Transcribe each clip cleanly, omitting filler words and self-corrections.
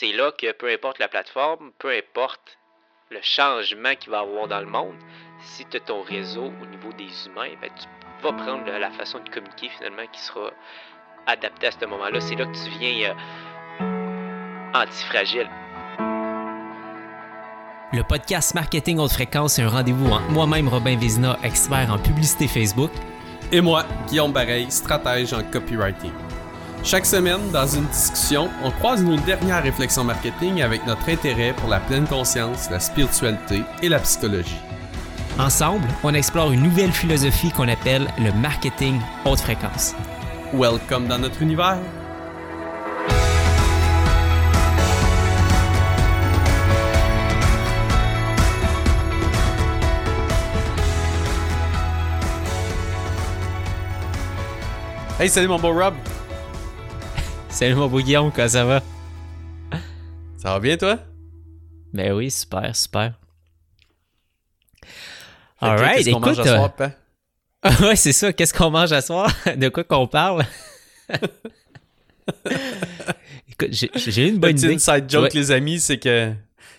c'est là que peu importe la plateforme, peu importe le changement qu'il va y avoir dans le monde, si tu as ton réseau au niveau des humains, ben, tu vas prendre la façon de communiquer finalement qui sera adaptée à ce moment-là. C'est là que tu viens antifragile. Le podcast Marketing haute fréquence est un rendez-vous entre moi-même, Robin Vézina, expert en publicité Facebook, et moi, Guillaume Bareil, stratège en copywriting. Chaque semaine, dans une discussion, on croise nos dernières réflexions marketing avec notre intérêt pour la pleine conscience, la spiritualité et la psychologie. Ensemble, on explore une nouvelle philosophie qu'on appelle le marketing haute fréquence. Welcome dans notre univers! Hey, salut mon beau Rob! Salut mon beau Guillaume, comment ça va? Ça va bien toi? Ben oui, super, super. Alright, écoute... Qu'est-ce qu'on mange à soir, Pat? Ouais, c'est ça, qu'est-ce qu'on mange à soir? De quoi qu'on parle? Écoute, j'ai une bonne idée. Le petit inside joke, les amis, c'est que...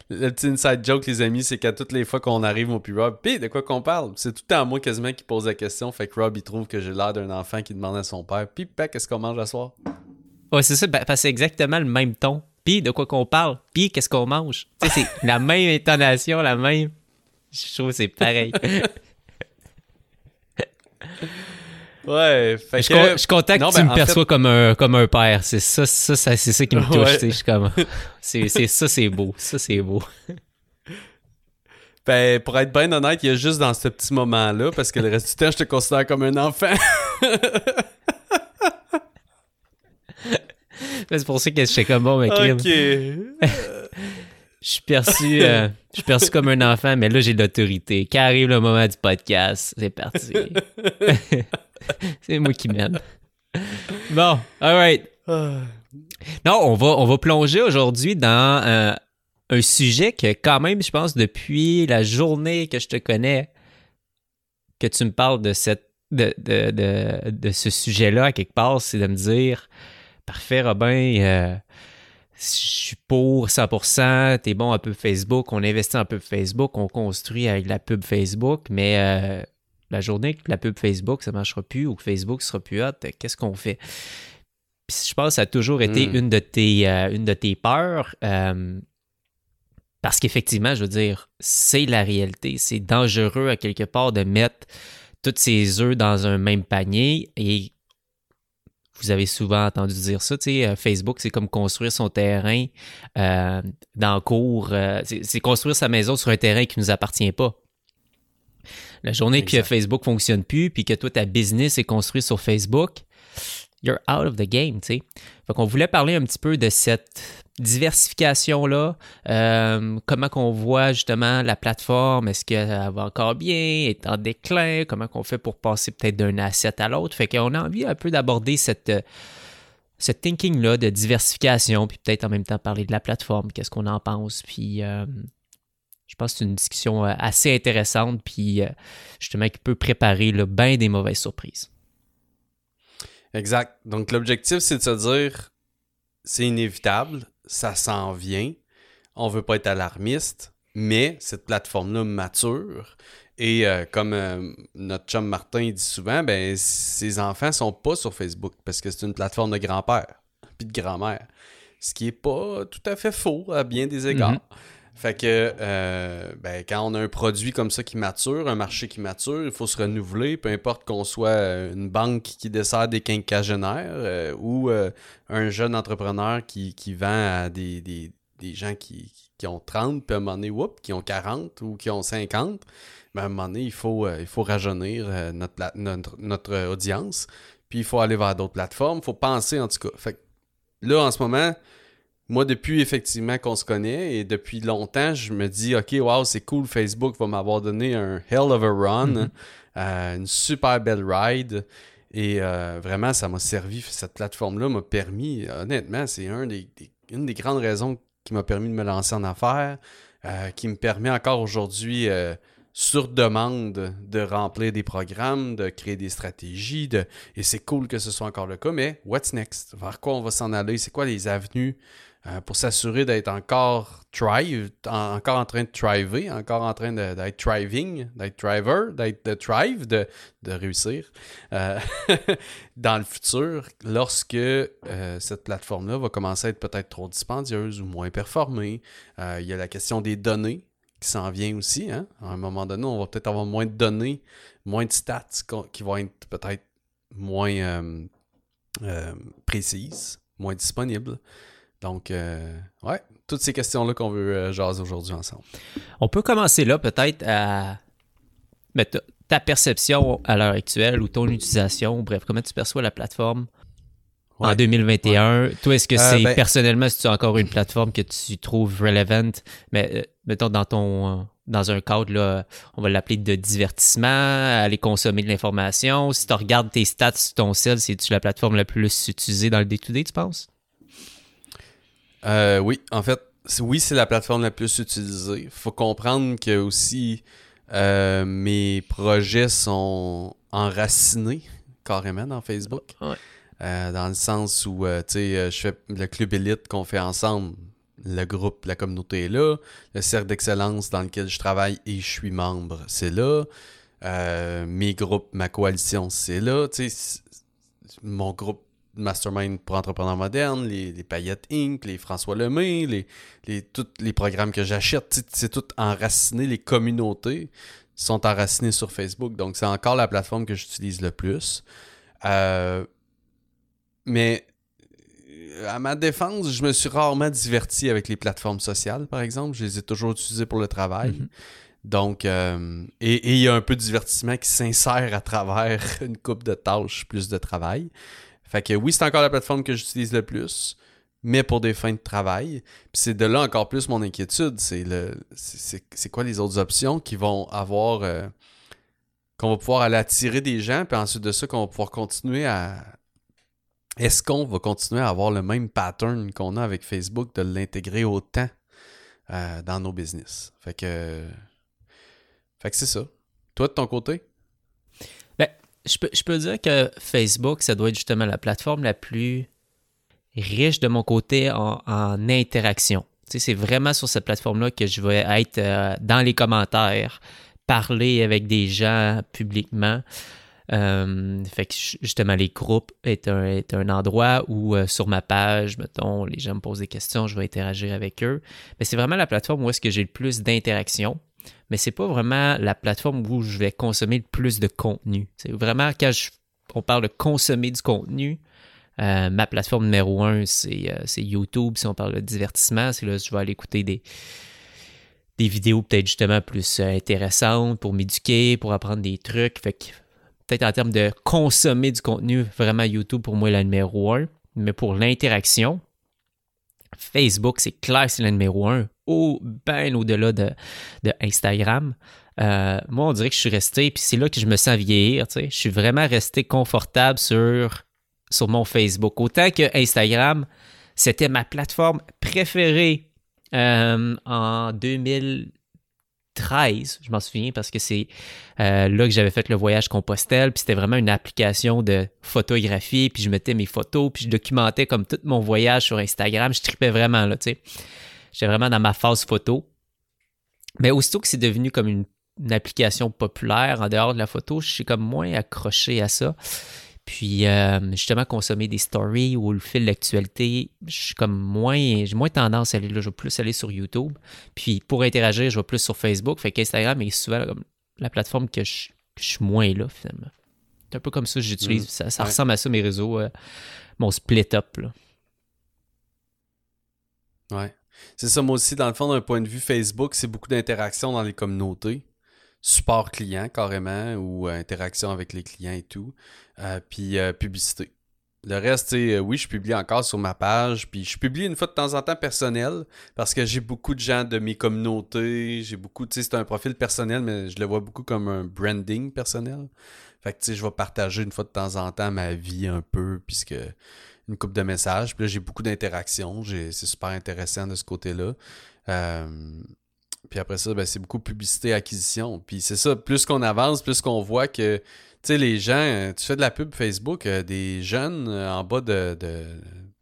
Le petit inside joke, les amis, c'est qu'à toutes les fois qu'on arrive au plus Rob, pis de quoi qu'on parle? C'est tout le temps moi quasiment qui pose la question, fait que Rob, il trouve que j'ai l'air d'un enfant qui demande à son père, pis Pat, qu'est-ce qu'on mange à soir? Ouais, c'est ça, parce que c'est exactement le même ton. Pis de quoi qu'on parle? Pis qu'est-ce qu'on mange? Tu sais, c'est la même intonation, la même... Je trouve que c'est pareil. Ouais, fait que... Je suis content que tu me perçois comme un père. C'est ça, c'est ça qui me touche. Ouais. Je suis comme... c'est c'est beau. Ça, c'est beau. Ben, pour être bien honnête, il y a juste dans ce petit moment-là, parce que le reste du temps, je te considère comme un enfant. C'est pour ça que je suis comme bon, ma crime. OK. Je suis perçu comme un enfant, mais là, j'ai l'autorité. Quand arrive le moment du podcast, c'est parti. C'est moi qui mène. Bon, all right. Non, on va plonger aujourd'hui dans un sujet que quand même, je pense, depuis la journée que je te connais, que tu me parles de ce sujet-là, à quelque part, c'est de me dire, parfait, Robin... je suis pour 100%, t'es bon un peu Facebook, on investit un peu Facebook, on construit avec la pub Facebook, mais la journée que la pub Facebook, ça ne marchera plus ou que Facebook ne sera plus hot, qu'est-ce qu'on fait? Puis je pense que ça a toujours été une de tes peurs, parce qu'effectivement, je veux dire, c'est la réalité, c'est dangereux à quelque part de mettre tous ses œufs dans un même panier et vous avez souvent entendu dire ça, tu sais, Facebook, c'est comme construire son terrain dans le cours. C'est construire sa maison sur un terrain qui ne nous appartient pas. La journée que Facebook ne fonctionne plus, puis que toi, ta business est construite sur Facebook, you're out of the game, tu sais. Fait qu'on voulait parler un petit peu de cette diversification-là, comment qu'on voit justement la plateforme, est-ce qu'elle va encore bien, est en déclin, comment qu'on fait pour passer peut-être d'un asset à l'autre. Fait qu'on a envie un peu d'aborder ce thinking-là de diversification, puis peut-être en même temps parler de la plateforme, qu'est-ce qu'on en pense, puis je pense que c'est une discussion assez intéressante, puis justement qui peut préparer le bain des mauvaises surprises. Exact. Donc, l'objectif, c'est de se dire, c'est inévitable, ça s'en vient, on veut pas être alarmiste, mais cette plateforme-là mature. Et comme notre chum Martin dit souvent, ben ses enfants sont pas sur Facebook parce que c'est une plateforme de grand-père puis de grand-mère, ce qui est pas tout à fait faux à bien des égards. Fait que quand on a un produit comme ça qui mature, un marché qui mature, il faut se renouveler, peu importe qu'on soit une banque qui dessert des quinquagénaires ou un jeune entrepreneur qui vend à des gens qui ont 30, puis à un moment donné, qui ont 40 ou qui ont 50. Ben, à un moment donné, il faut rajeunir notre audience, puis il faut aller vers d'autres plateformes, il faut penser en tout cas. Fait que là, en ce moment... Moi, depuis effectivement qu'on se connaît et depuis longtemps, je me dis « Ok, wow, c'est cool, Facebook va m'avoir donné un hell of a run, une super belle ride. » Et vraiment, ça m'a servi, cette plateforme-là m'a permis, honnêtement, c'est une des grandes raisons qui m'a permis de me lancer en affaires, qui me permet encore aujourd'hui, sur demande, de remplir des programmes, de créer des stratégies. Et c'est cool que ce soit encore le cas, mais what's next? Vers quoi on va s'en aller? C'est quoi les avenues pour s'assurer d'être encore thrive, encore en train de thriver, encore en train d'être thriving, d'être driver, d'être de thrive, de réussir dans le futur lorsque cette plateforme-là va commencer à être peut-être trop dispendieuse ou moins performée. Il y a la question des données qui s'en vient aussi. Hein? À un moment donné, on va peut-être avoir moins de données, moins de stats qui vont être peut-être moins précises, moins disponibles. Donc, ouais, toutes ces questions-là qu'on veut jaser aujourd'hui ensemble. On peut commencer là peut-être à mettre ta perception à l'heure actuelle ou ton utilisation, bref, comment tu perçois la plateforme en 2021. Ouais. Toi, est-ce que c'est personnellement, si tu as encore une plateforme que tu trouves relevant, mais mettons dans un cadre, là, on va l'appeler de divertissement, aller consommer de l'information. Si tu regardes tes stats sur ton cell, c'est-tu la plateforme la plus utilisée dans le day-to-day, tu penses? Oui, en fait, c'est la plateforme la plus utilisée. Il faut comprendre que aussi mes projets sont enracinés carrément dans Facebook. Ouais. Dans le sens où tu sais, je fais le club élite qu'on fait ensemble, le groupe, la communauté est là, le cercle d'excellence dans lequel je travaille et je suis membre, c'est là. Mes groupes, ma coalition, c'est là. Tu sais, mon groupe Mastermind pour entrepreneurs modernes, les Payette Inc, les François Lemay, tous les programmes que j'achète, c'est tout enraciné, les communautés sont enracinées sur Facebook, donc c'est encore la plateforme que j'utilise le plus. Mais à ma défense, je me suis rarement diverti avec les plateformes sociales, par exemple, je les ai toujours utilisées pour le travail. Mm-hmm. Donc, et il y a un peu de divertissement qui s'insère à travers une couple de tâches, plus de travail. Fait que oui, c'est encore la plateforme que j'utilise le plus, mais pour des fins de travail. Puis c'est de là encore plus mon inquiétude. C'est quoi les autres options qui vont avoir... qu'on va pouvoir aller attirer des gens, puis ensuite de ça, qu'on va pouvoir continuer à... Est-ce qu'on va continuer à avoir le même pattern qu'on a avec Facebook, de l'intégrer autant dans nos business? Fait que c'est ça. Toi, de ton côté? Je peux dire que Facebook, ça doit être justement la plateforme la plus riche de mon côté en interaction. Tu sais, c'est vraiment sur cette plateforme-là que je vais être dans les commentaires, parler avec des gens publiquement. Fait que justement, les groupes est un endroit où sur ma page, mettons, les gens me posent des questions, je vais interagir avec eux. Mais c'est vraiment la plateforme où est-ce que j'ai le plus d'interactions. Mais c'est pas vraiment la plateforme où je vais consommer le plus de contenu. C'est vraiment, quand on parle de consommer du contenu, ma plateforme numéro 1, c'est YouTube. Si on parle de divertissement, c'est là que je vais aller écouter des vidéos peut-être justement plus intéressantes pour m'éduquer, pour apprendre des trucs. Fait que peut-être en termes de consommer du contenu, vraiment YouTube pour moi est la numéro 1. Mais pour l'interaction, Facebook, c'est clair, c'est la numéro 1. Bien au-delà de Instagram. Moi, on dirait que je suis resté, puis c'est là que je me sens vieillir. Tu sais. Je suis vraiment resté confortable sur mon Facebook. Autant que Instagram, c'était ma plateforme préférée en 2013. Je m'en souviens parce que c'est là que j'avais fait le voyage Compostelle, puis c'était vraiment une application de photographie, puis je mettais mes photos, puis je documentais comme tout mon voyage sur Instagram. Je tripais vraiment là, tu sais. J'étais vraiment dans ma phase photo. Mais aussitôt que c'est devenu comme une application populaire en dehors de la photo, je suis comme moins accroché à ça. Puis, justement, consommer des stories ou le fil d'actualité, j'ai moins tendance à aller là. Je vais plus aller sur YouTube. Puis, pour interagir, je vais plus sur Facebook. Fait qu'Instagram est souvent comme la plateforme que je suis moins là, finalement. C'est un peu comme ça que j'utilise. Ça ressemble à ça, mes réseaux, mon split-up, là. Ouais. C'est ça, moi aussi, dans le fond, d'un point de vue Facebook, c'est beaucoup d'interactions dans les communautés. Support client, carrément, ou interaction avec les clients et tout. Puis publicité. Le reste, c'est oui, je publie encore sur ma page. Puis je publie une fois de temps en temps personnel, parce que j'ai beaucoup de gens de mes communautés. J'ai beaucoup, tu sais, c'est un profil personnel, mais je le vois beaucoup comme un branding personnel. Fait que, tu sais, je vais partager une fois de temps en temps ma vie un peu, puisque... une couple de messages. Puis là, j'ai beaucoup d'interactions. C'est super intéressant de ce côté-là. Puis après ça, ben, c'est beaucoup publicité-acquisition. Puis c'est ça, plus qu'on avance, plus qu'on voit que, tu sais, les gens, tu fais de la pub Facebook, des jeunes en bas de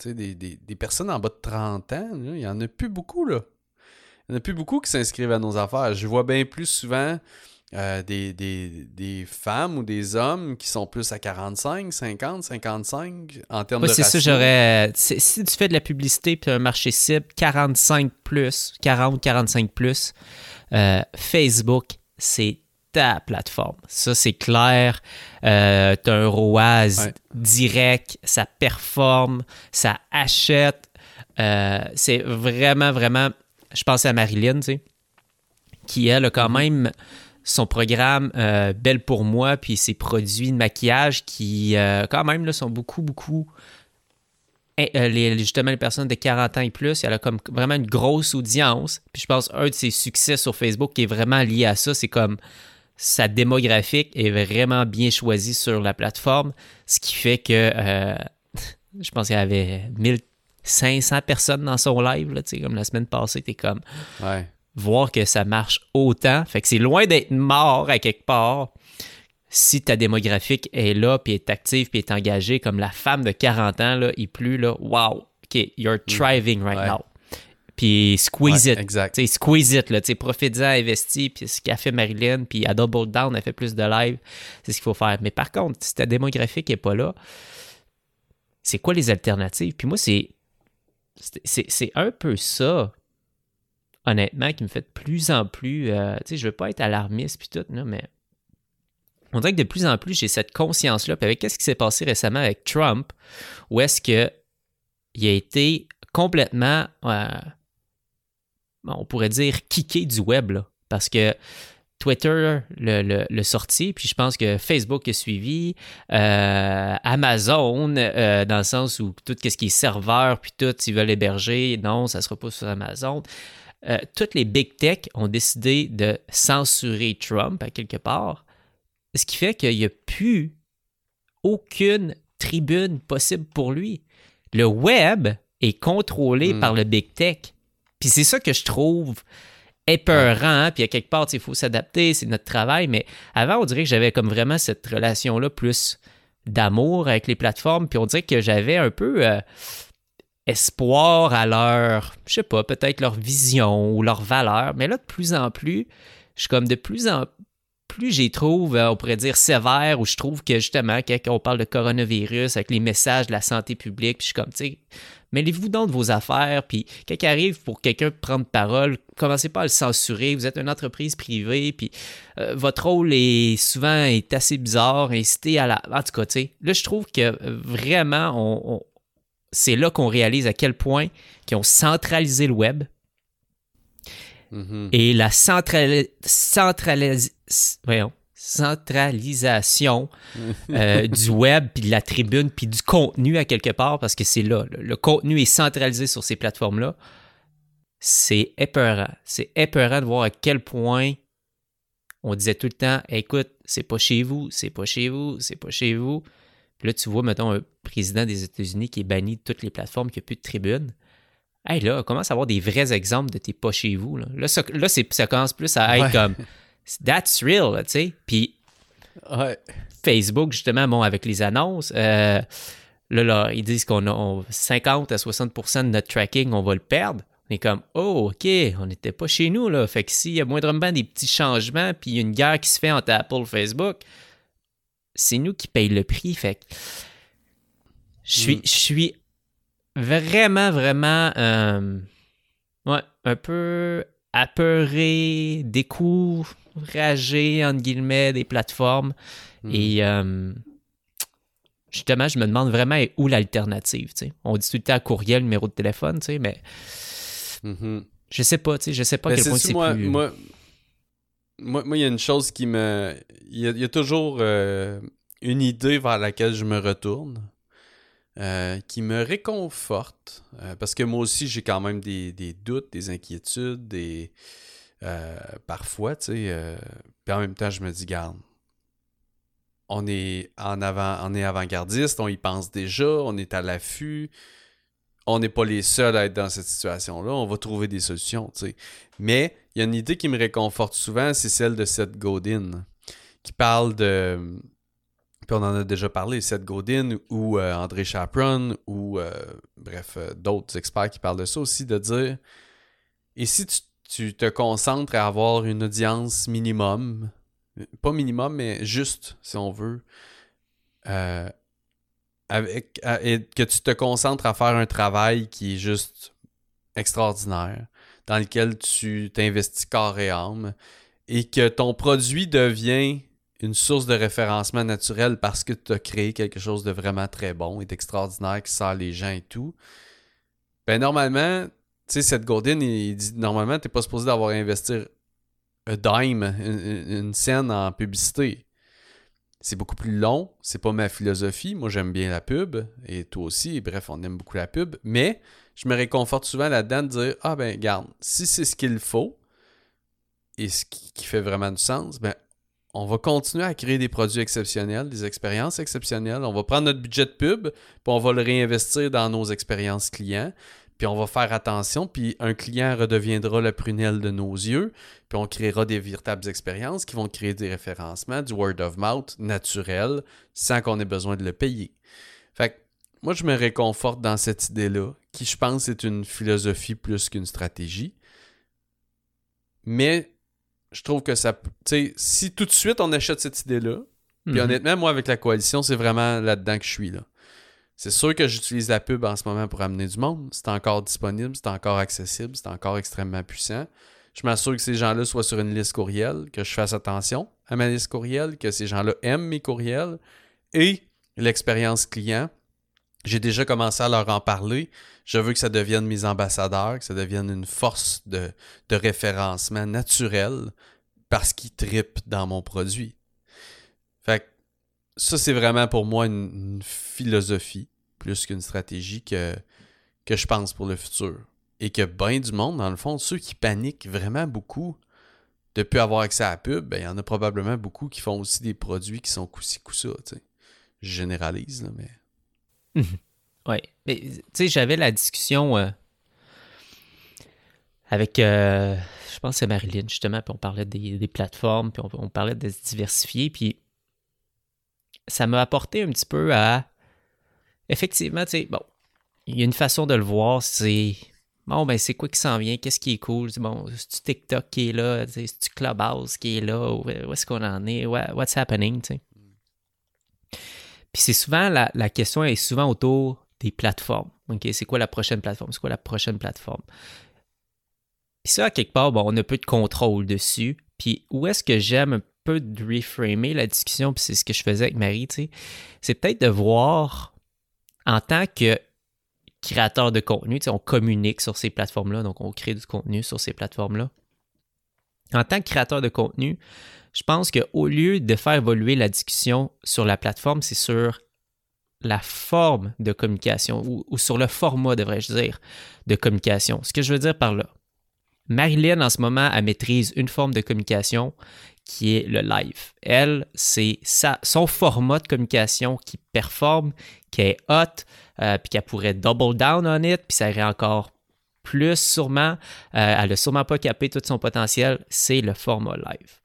Tu sais, des personnes en bas de 30 ans, il n'y en a plus beaucoup, là. Il n'y en a plus beaucoup qui s'inscrivent à nos affaires. Je vois bien plus souvent des femmes ou des hommes qui sont plus à 45, 50, 55 en termes de ratio. C'est ça, j'aurais... Si tu fais de la publicité et un marché cible, 40, 45 plus, Facebook, c'est ta plateforme. Ça, c'est clair. T'as un ROAS direct, ça performe, ça achète. C'est vraiment, vraiment... Je pensais à Marilyn, tu sais, qui, elle, a quand même son programme Belle pour moi, puis ses produits de maquillage qui, quand même, là, sont beaucoup... Justement, les personnes de 40 ans et plus, elle a comme vraiment une grosse audience. Puis je pense un de ses succès sur Facebook qui est vraiment lié à ça, c'est comme sa démographique est vraiment bien choisie sur la plateforme, ce qui fait que je pense qu'elle avait 1500 personnes dans son live, là, comme la semaine passée, t'es comme... Ouais. Voir que ça marche autant. Fait que c'est loin d'être mort à quelque part si ta démographique est là, puis est active, puis est engagée, comme la femme de 40 ans, là, et plus, là, wow, OK, you're thriving right now. Puis squeeze it. Exact. T'sais, squeeze it, là, profite-en, investis, puis ce qu'a fait Marilyn, puis à double down, elle fait plus de live. C'est ce qu'il faut faire. Mais par contre, si ta démographique n'est pas là, c'est quoi les alternatives? Puis moi, c'est un peu ça, honnêtement, qui me fait de plus en plus... tu sais, je veux pas être alarmiste puis tout, là, mais on dirait que de plus en plus, j'ai cette conscience-là. Puis avec qu'est-ce qui s'est passé récemment avec Trump, où est-ce qu'il a été complètement, on pourrait dire, kické du web, là, parce que Twitter le sorti, puis je pense que Facebook a suivi, Amazon, dans le sens où tout ce qui est serveur, puis tout, s'ils veulent héberger, non, ça ne sera pas sur Amazon. Toutes les big tech ont décidé de censurer Trump à quelque part, ce qui fait qu'il n'y a plus aucune tribune possible pour lui. Le web est contrôlé par le big tech. Puis c'est ça que je trouve... épeurant, hein? Puis à quelque part, il faut s'adapter, c'est notre travail, mais avant, on dirait que j'avais comme vraiment cette relation-là plus d'amour avec les plateformes, puis on dirait que j'avais un peu espoir à leur, je sais pas, peut-être leur vision ou leur valeur, mais là, de plus en plus, je suis comme de plus en plus, j'y trouve, on pourrait dire, sévère, où je trouve que justement, quand on parle de coronavirus, avec les messages de la santé publique, puis je suis comme, tu sais, mêlez-vous donc de vos affaires, puis quand il arrive pour quelqu'un prendre parole, commencez pas à le censurer, vous êtes une entreprise privée, puis votre rôle est souvent assez bizarre, incité à la... En tout cas, tu sais, là, je trouve que vraiment, c'est là qu'on réalise à quel point qu'ils ont centralisé le web, et la centralisation du web, puis de la tribune, puis du contenu à quelque part, parce que c'est là. Le contenu est centralisé sur ces plateformes-là. C'est épeurant. C'est épeurant de voir à quel point on disait tout le temps, écoute, c'est pas chez vous, c'est pas chez vous, c'est pas chez vous. Puis là, tu vois, mettons, un président des États-Unis qui est banni de toutes les plateformes, qui n'a plus de tribune. Hey, là, on commence à avoir des vrais exemples de t'es pas chez vous. Là, ça commence plus à être comme... That's real, tu sais. Puis Facebook, justement, bon, avec les annonces, là, ils disent qu'on a 50 à 60 % de notre tracking, on va le perdre. On est comme, oh, OK, on n'était pas chez nous, là. Fait que s'il y a moindrement des petits changements, puis il y a une guerre qui se fait entre Apple et Facebook, c'est nous qui payons le prix. Fait que je suis vraiment un peu apeuré, découragé, entre guillemets, des plateformes. Et justement, je me demande vraiment où l'alternative, tu sais. On dit tout le temps courriel, numéro de téléphone, tu sais, mais je sais pas, tu sais, je sais pas à quel point c'est plus... Moi, il y a une chose qui me... Il y a toujours une idée vers laquelle je me retourne. Qui me réconforte, parce que moi aussi, j'ai quand même des doutes, des inquiétudes, parfois, tu sais, puis en même temps, je me dis, garde, on est avant-gardiste, on y pense déjà, on est à l'affût, on n'est pas les seuls à être dans cette situation-là, on va trouver des solutions, tu sais. Mais il y a une idée qui me réconforte souvent, c'est celle de Seth Godin, qui parle de... Puis on en a déjà parlé, Seth Godin ou André Chaperon ou d'autres experts qui parlent de ça aussi, de dire « Et si tu te concentres à avoir une audience minimum, pas minimum, mais juste, si on veut, et que tu te concentres à faire un travail qui est juste extraordinaire, dans lequel tu t'investis corps et âme, et que ton produit devient une source de référencement naturel parce que tu as créé quelque chose de vraiment très bon et d'extraordinaire qui sort les gens et tout, ben normalement, tu sais, Seth Godin, il dit normalement, tu n'es pas supposé d'avoir à investir a dime, une scène en publicité. C'est beaucoup plus long, c'est pas ma philosophie. Moi, j'aime bien la pub, et toi aussi, et bref, on aime beaucoup la pub, mais je me réconforte souvent là-dedans de dire « Ah ben, regarde, si c'est ce qu'il faut, et ce qui fait vraiment du sens, ben on va continuer à créer des produits exceptionnels, des expériences exceptionnelles. On va prendre notre budget de pub, puis on va le réinvestir dans nos expériences clients. Puis on va faire attention, puis un client redeviendra la prunelle de nos yeux. Puis on créera des véritables expériences qui vont créer des référencements, du word of mouth naturel, sans qu'on ait besoin de le payer. » Fait que moi, je me réconforte dans cette idée-là, qui, je pense, est une philosophie plus qu'une stratégie. Mais je trouve que ça... Tu sais, si tout de suite, on achète cette idée-là, puis honnêtement, moi, avec la coalition, c'est vraiment là-dedans que je suis, là. C'est sûr que j'utilise la pub en ce moment pour amener du monde. C'est encore disponible, c'est encore accessible, c'est encore extrêmement puissant. Je m'assure que ces gens-là soient sur une liste courriel, que je fasse attention à ma liste courriel, que ces gens-là aiment mes courriels et l'expérience client. J'ai déjà commencé à leur en parler. Je veux que ça devienne mes ambassadeurs, que ça devienne une force de référencement naturel parce qu'ils trippent dans mon produit. Fait que ça, c'est vraiment pour moi une philosophie plus qu'une stratégie que je pense pour le futur. Et que bien du monde, dans le fond, ceux qui paniquent vraiment beaucoup de ne plus avoir accès à la pub, ben, il y en a probablement beaucoup qui font aussi des produits qui sont coup-ci, coup-ça. T'sais. Je généralise, là, mais... Oui. Tu sais, j'avais la discussion avec, je pense que c'est Marilyn, justement, puis on parlait des plateformes, puis on parlait de se diversifier, puis ça m'a apporté un petit peu à... Effectivement, tu sais, bon, il y a une façon de le voir, c'est... Bon, ben c'est quoi qui s'en vient? Qu'est-ce qui est cool? Bon, c'est-tu TikTok qui est là? C'est-tu Clubhouse qui est là? Où est-ce qu'on en est? What's happening, tu sais? Puis c'est souvent, la question est souvent autour des plateformes. OK, c'est quoi la prochaine plateforme? C'est quoi la prochaine plateforme? Puis ça, à quelque part, bon, on a peu de contrôle dessus. Puis où est-ce que j'aime un peu de reframer la discussion, puis c'est ce que je faisais avec Marie, tu sais, c'est peut-être de voir, en tant que créateur de contenu, tu sais, on communique sur ces plateformes-là, donc on crée du contenu sur ces plateformes-là. En tant que créateur de contenu, je pense qu'au lieu de faire évoluer la discussion sur la plateforme, c'est sur la forme de communication, ou sur le format, devrais-je dire, de communication. Ce que je veux dire par là, Marilyn, en ce moment, elle maîtrise une forme de communication qui est le live. Elle, c'est son format de communication qui performe, qui est hot, puis qu'elle pourrait double down on it, puis ça irait encore plus sûrement. Elle n'a sûrement pas capé tout son potentiel. C'est le format live.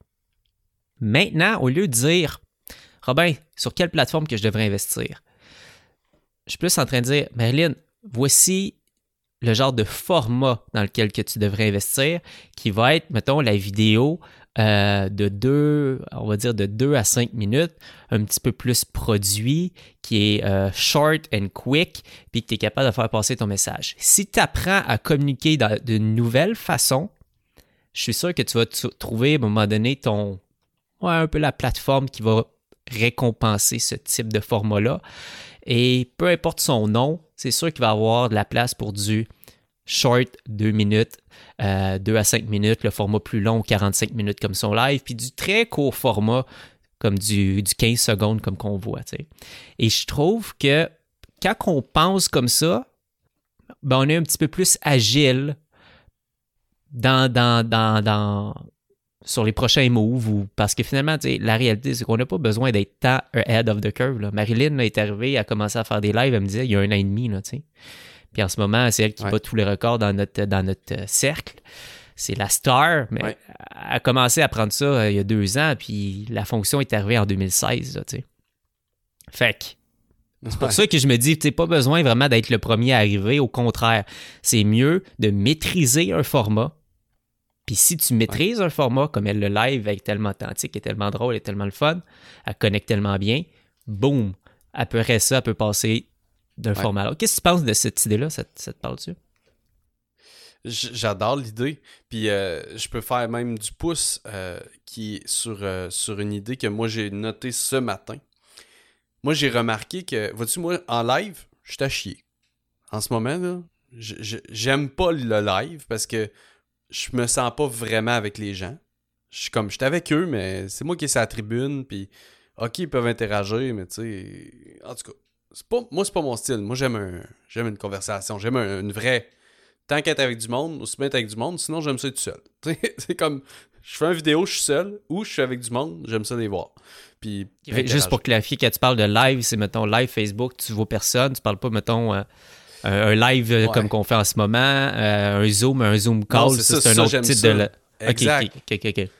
Maintenant, au lieu de dire « Robin, sur quelle plateforme que je devrais investir? » Je suis plus en train de dire « Marilyn, voici... » le genre de format dans lequel que tu devrais investir, qui va être, mettons, la vidéo de 2 à 5 minutes, un petit peu plus produit, qui est short and quick, puis que tu es capable de faire passer ton message. Si tu apprends à communiquer d'une nouvelle façon, je suis sûr que tu vas trouver, à un moment donné, un peu la plateforme qui va récompenser ce type de format-là. Et peu importe son nom, c'est sûr qu'il va avoir de la place pour du short 2 minutes, 2 à 5 minutes, le format plus long, 45 minutes comme son live, puis du très court format comme du 15 secondes comme qu'on voit. T'sais. Et je trouve que quand on pense comme ça, ben on est un petit peu plus agile sur les prochains moves, parce que finalement, la réalité, c'est qu'on n'a pas besoin d'être tant ahead of the curve. Là. Marilyn est arrivée, elle a commencé à faire des lives, elle me disait, il y a 1 an et demi. Là, puis en ce moment, c'est elle qui bat tous les records dans notre cercle. C'est la star, mais elle a commencé à prendre ça il y a 2 ans, puis la fonction est arrivée en 2016. Là, Fait que c'est pour ça que je me dis, tu n'as pas besoin vraiment d'être le premier à arriver. Au contraire, c'est mieux de maîtriser un format. Puis si tu maîtrises un format, comme elle, le live est tellement authentique, est tellement drôle, est tellement le fun, elle connecte tellement bien, boum, après ça, elle peut passer d'un format à l'autre. Qu'est-ce que tu penses de cette idée-là? Ça te parle-tu? J'adore l'idée. Puis je peux faire même du pouce qui est sur une idée que moi, j'ai notée ce matin. Moi, j'ai remarqué que, vois-tu, moi, en live, je suis à chier. En ce moment, là, j'aime pas le live parce que je me sens pas vraiment avec les gens. Je suis comme, je suis avec eux, mais c'est moi qui est sur la tribune, puis OK, ils peuvent interagir, mais tu sais, en tout cas, c'est pas mon style. Moi, j'aime une conversation, j'aime une vraie... Tant qu'être avec du monde, ou se mettre avec du monde, sinon j'aime ça être seul. C'est comme, je fais une vidéo, je suis seul, ou je suis avec du monde, j'aime ça les voir. Puis, juste pour clarifier, quand tu parles de live, c'est, mettons, live Facebook, tu vois personne, tu parles pas, mettons, un live comme qu'on fait en ce moment, un Zoom call, non, c'est ça, autre type de... Exact. OK.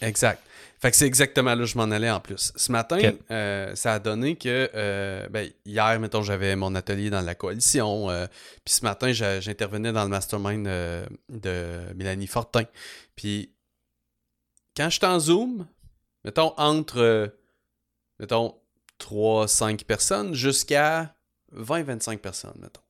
Exact. Fait que c'est exactement là où je m'en allais en plus. Ce matin, ça a donné que... hier, mettons, j'avais mon atelier dans la coalition. Puis ce matin, j'intervenais dans le mastermind de Mélanie Fortin. Puis quand je suis en Zoom, mettons, entre 3-5 personnes jusqu'à 20-25 personnes, mettons.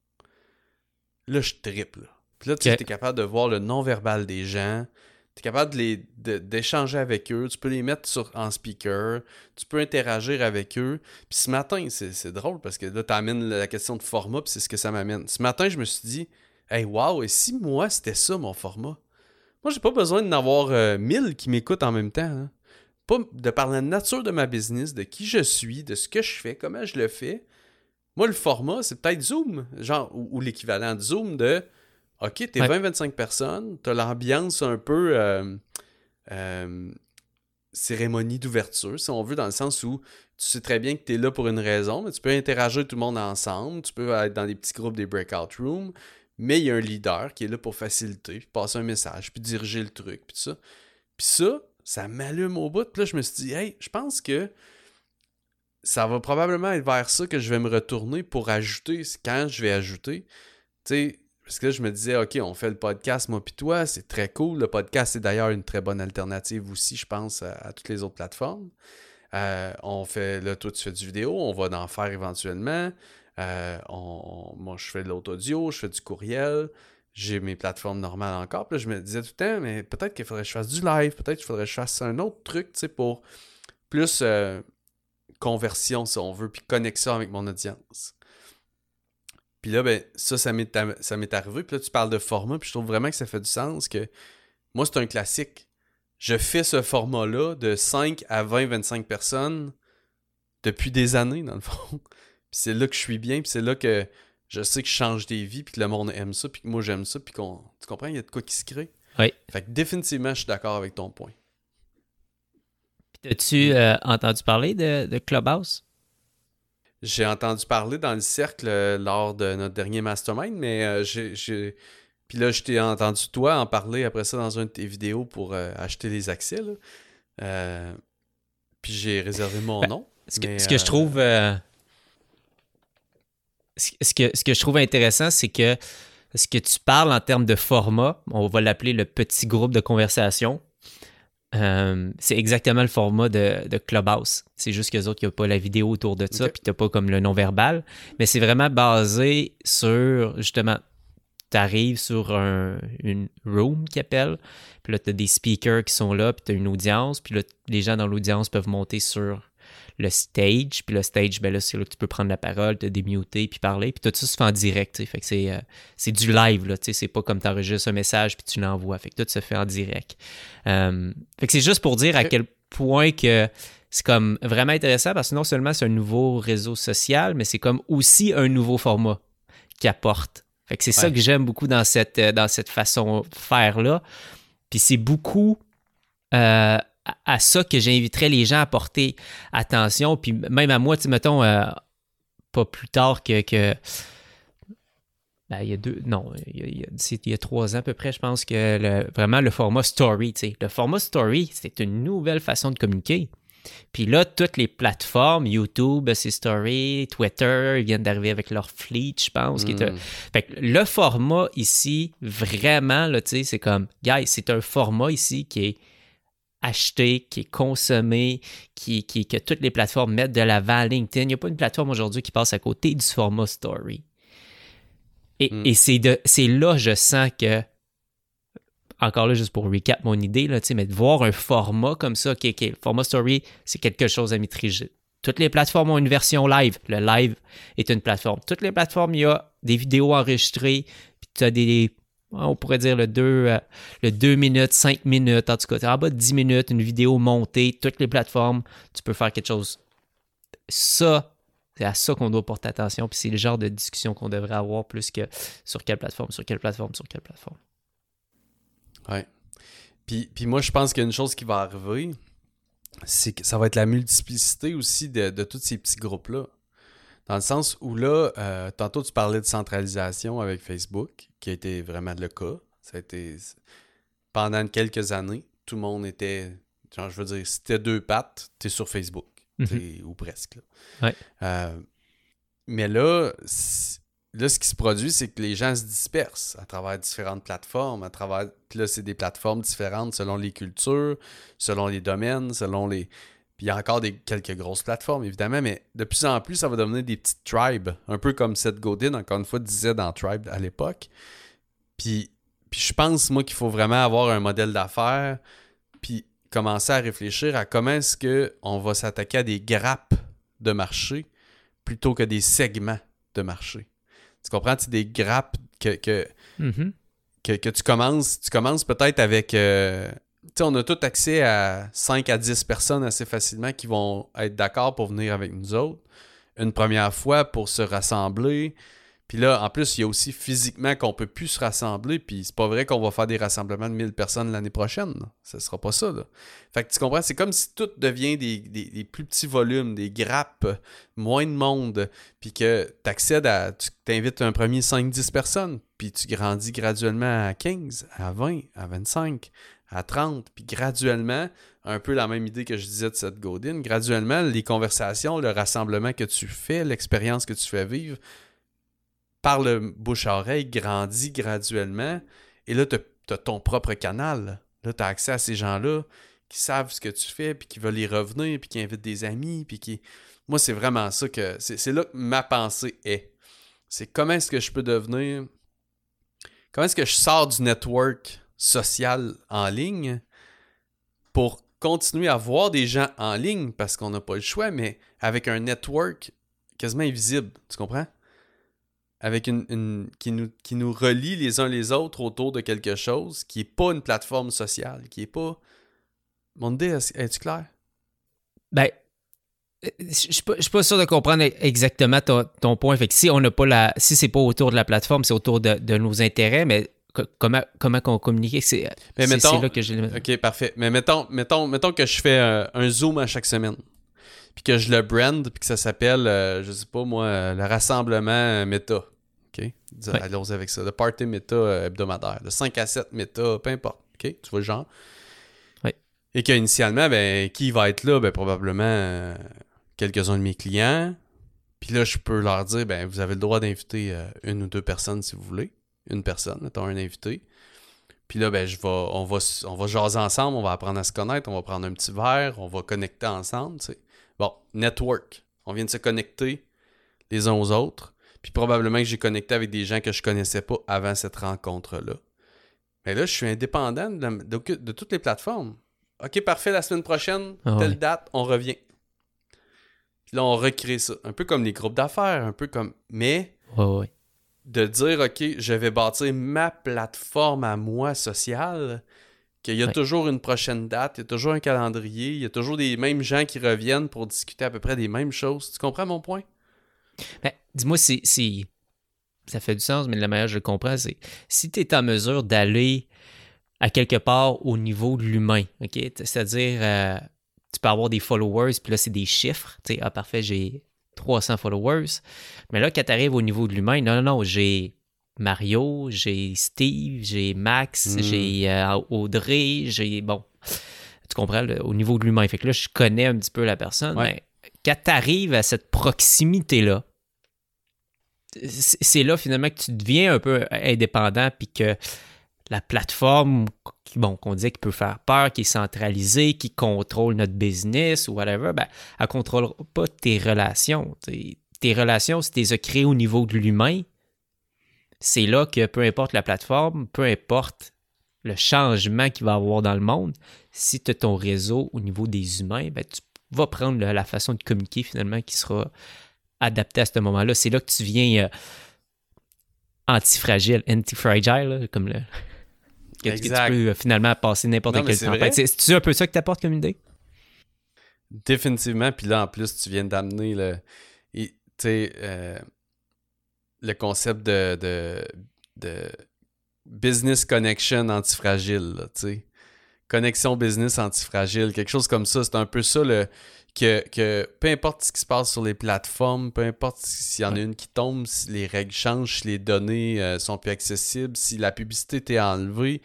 Là, je triple. Puis là, tu es capable de voir le non-verbal des gens... Tu es capable d'échanger avec eux. Tu peux les mettre en speaker. Tu peux interagir avec eux. Puis ce matin, c'est drôle parce que là, tu amènes la question de format puis c'est ce que ça m'amène. Ce matin, je me suis dit, « Hey, wow, et si moi, c'était ça mon format? » Moi, j'ai pas besoin d'en avoir 1000 qui m'écoutent en même temps. Hein. Pas de par la nature de ma business, de qui je suis, de ce que je fais, comment je le fais. Moi, le format, c'est peut-être Zoom, genre ou l'équivalent de Zoom de... OK, t'es 20-25 personnes, t'as l'ambiance un peu cérémonie d'ouverture, si on veut, dans le sens où tu sais très bien que t'es là pour une raison, mais tu peux interagir tout le monde ensemble, tu peux être dans des petits groupes, des breakout rooms, mais il y a un leader qui est là pour faciliter, puis passer un message, puis diriger le truc, puis tout ça. Puis ça m'allume au bout. Puis là, je me suis dit, hey, je pense que ça va probablement être vers ça que je vais me retourner pour ajouter, quand je vais ajouter, tu sais... Parce que là, je me disais, OK, on fait le podcast, moi puis toi, c'est très cool. Le podcast, c'est d'ailleurs une très bonne alternative aussi, je pense, à toutes les autres plateformes. On fait, là, toi, tu fais du vidéo, on va en faire éventuellement. Moi, je fais de l'autre audio, je fais du courriel. J'ai mes plateformes normales encore. Puis là, je me disais tout le temps, mais peut-être qu'il faudrait que je fasse du live, peut-être qu'il faudrait que je fasse un autre truc, tu sais, pour plus conversion, si on veut, puis connexion avec mon audience. Puis là, ben, ça m'est arrivé. Puis là, tu parles de format, puis je trouve vraiment que ça fait du sens que moi, c'est un classique. Je fais ce format-là de 5 à 20-25 personnes depuis des années, dans le fond. Puis c'est là que je suis bien, puis c'est là que je sais que je change des vies, puis que le monde aime ça, puis que moi, j'aime ça, puis qu'on... Tu comprends? Il y a de quoi qui se crée. Oui. Fait que définitivement, je suis d'accord avec ton point. Puis as-tu entendu parler de Clubhouse? J'ai entendu parler dans le cercle lors de notre dernier mastermind, mais puis là, je t'ai entendu toi en parler après ça dans une de tes vidéos pour acheter les accès. Là. Puis j'ai réservé mon nom. Ce que je trouve... Ce que je trouve intéressant, c'est que ce que tu parles en termes de format, on va l'appeler le petit groupe de conversation, c'est exactement le format de Clubhouse. C'est juste qu'eux autres, il n'y a pas la vidéo autour de ça, puis tu n'as pas comme le non-verbal. Mais c'est vraiment basé sur, justement, tu arrives sur une room qu'ils appellent, puis là, tu as des speakers qui sont là, puis tu as une audience, puis là, les gens dans l'audience peuvent monter sur le stage, puis le stage, ben là, c'est là que tu peux prendre la parole, te démuter, puis parler, puis tout ça se fait en direct, fait que c'est du live, là, tu sais, c'est pas comme t'enregistres un message, puis tu l'envoies, fait que tout se fait en direct. Fait que c'est juste pour dire à quel point que c'est comme vraiment intéressant, parce que non seulement c'est un nouveau réseau social, mais c'est comme aussi un nouveau format qui apporte. Fait que c'est ça que j'aime beaucoup dans cette façon de faire-là, puis c'est beaucoup... à ça que j'inviterais les gens à porter attention, puis même à moi, tu sais, mettons, pas plus tard que ben, il y a 3 ans à peu près, je pense que vraiment le format story, tu sais, le format story, c'est une nouvelle façon de communiquer. Puis là, toutes les plateformes, YouTube, ses stories, Twitter, ils viennent d'arriver avec leur fleet, je pense. Qui est un... Fait que le format ici, vraiment, là, tu sais, c'est comme, guys, c'est un format ici qui est acheté, qui est consommé, que toutes les plateformes mettent de l'avant. LinkedIn, il n'y a pas une plateforme aujourd'hui qui passe à côté du format story. Et c'est là, je sens que, encore là, juste pour recap mon idée, là, mais de voir un format comme ça, okay, le format story, c'est quelque chose à maîtriser. Toutes les plateformes ont une version live. Le live est une plateforme. Toutes les plateformes, il y a des vidéos enregistrées, puis tu as des... On pourrait dire le 2 minutes, 5 minutes, en tout cas, en bas de 10 minutes, une vidéo montée, toutes les plateformes, tu peux faire quelque chose. Ça, c'est à ça qu'on doit porter attention, puis c'est le genre de discussion qu'on devrait avoir plus que sur quelle plateforme. Ouais. Puis moi, je pense qu'il y a une chose qui va arriver, c'est que ça va être la multiplicité aussi de tous ces petits groupes-là. Dans le sens où là, tantôt tu parlais de centralisation avec Facebook, qui a été vraiment le cas. Ça a été pendant quelques années, tout le monde était, genre, je veux dire, si t'es deux pattes, t'es sur Facebook, ou presque. Là. Ouais. Mais là, ce qui se produit, c'est que les gens se dispersent à travers différentes plateformes, puis là, c'est des plateformes différentes selon les cultures, selon les domaines, selon les... Puis il y a encore quelques grosses plateformes, évidemment, mais de plus en plus, ça va devenir des petites tribes, un peu comme Seth Godin, encore une fois, disait dans Tribe à l'époque. Puis je pense, moi, qu'il faut vraiment avoir un modèle d'affaires puis commencer à réfléchir à comment est-ce qu'on va s'attaquer à des grappes de marché plutôt que des segments de marché. Tu comprends? C'est des grappes que tu commences peut-être avec... T'sais, on a tout accès à 5 à 10 personnes assez facilement qui vont être d'accord pour venir avec nous autres une première fois pour se rassembler. Puis là, en plus, il y a aussi physiquement qu'on ne peut plus se rassembler. Puis c'est pas vrai qu'on va faire des rassemblements de 1000 personnes l'année prochaine. Là. Ça sera pas ça. Là. Fait que tu comprends, c'est comme si tout devient des plus petits volumes, des grappes, moins de monde. Puis que tu t'invites un premier 5-10 personnes. Puis tu grandis graduellement à 15, à 20, à 25... à 30, puis graduellement, un peu la même idée que je disais de Seth Godin, graduellement, les conversations, le rassemblement que tu fais, l'expérience que tu fais vivre, par le bouche-à-oreille, grandit graduellement, et là, tu as ton propre canal. Là, tu as accès à ces gens-là qui savent ce que tu fais, puis qui veulent y revenir, puis qui invitent des amis, puis qui... Moi, c'est vraiment ça que... C'est là que ma pensée est. C'est comment est-ce que je peux devenir... Comment est-ce que je sors du network social en ligne pour continuer à voir des gens en ligne parce qu'on n'a pas le choix, mais avec un network quasiment invisible, tu comprends? Avec qui nous relie les uns les autres autour de quelque chose qui n'est pas une plateforme sociale, qui n'est pas... Mon Dieu, es-tu clair? Ben, je suis pas sûr de comprendre exactement ton point. Fait que si c'est pas autour de la plateforme, c'est autour de nos intérêts, mais comment qu'on communique, c'est là que j'ai... OK, parfait. Mais mettons que je fais un Zoom à chaque semaine, puis que je le brand, puis que ça s'appelle, je sais pas moi, le rassemblement méta. OK? Ouais. Allons-y avec ça. Le party méta hebdomadaire. De 5 à 7 méta, peu importe. OK? Tu vois le genre? Oui. Et qu'initialement, qui va être là? Probablement quelques-uns de mes clients. Puis là, je peux leur dire, vous avez le droit d'inviter une ou deux personnes si vous voulez. Une personne, mettons un invité. Puis là, on va jaser ensemble, on va apprendre à se connaître, on va prendre un petit verre, on va connecter ensemble, tu sais. Bon, network. On vient de se connecter les uns aux autres. Puis probablement que j'ai connecté avec des gens que je connaissais pas avant cette rencontre-là. Mais là, je suis indépendant de toutes les plateformes. OK, parfait, la semaine prochaine, telle date, on revient. Puis là, on recrée ça. Un peu comme les groupes d'affaires, un peu comme... Mais... Oh, oui. De dire, OK, je vais bâtir ma plateforme à moi sociale, qu'il y a toujours une prochaine date, il y a toujours un calendrier, il y a toujours des mêmes gens qui reviennent pour discuter à peu près des mêmes choses. Tu comprends mon point? Ben, dis-moi si ça fait du sens, mais de la manière que je le comprends, c'est si tu es en mesure d'aller à quelque part au niveau de l'humain, OK? C'est-à-dire, tu peux avoir des followers, puis là, c'est des chiffres. Tu sais, parfait, j'ai 300 followers. Mais là, quand tu arrives au niveau de l'humain, non, j'ai Mario, j'ai Steve, j'ai Max, j'ai Audrey, j'ai... Bon, tu comprends, au niveau de l'humain. Fait que là, je connais un petit peu la personne. Ouais. Mais quand tu arrives à cette proximité-là, c'est là finalement que tu deviens un peu indépendant, puis que la plateforme, bon, qu'on disait qui peut faire peur, qui est centralisée, qui contrôle notre business ou whatever, ben, elle ne contrôlera pas tes relations. Tes relations, si tu les as créées au niveau de l'humain, c'est là que peu importe la plateforme, peu importe le changement qu'il va y avoir dans le monde, si tu as ton réseau au niveau des humains, ben, tu vas prendre la façon de communiquer finalement qui sera adaptée à ce moment-là. C'est là que tu viens anti-fragile, comme le... que tu peux finalement passer n'importe quel temps. C'est un peu ça que tu apportes comme idée? Définitivement. Puis là, en plus, tu viens d'amener le concept de business connection antifragile. Connexion business antifragile, quelque chose comme ça. C'est un peu ça que peu importe ce qui se passe sur les plateformes, peu importe s'il y en a une qui tombe, si les règles changent, si les données sont plus accessibles, si la publicité t'est enlevée,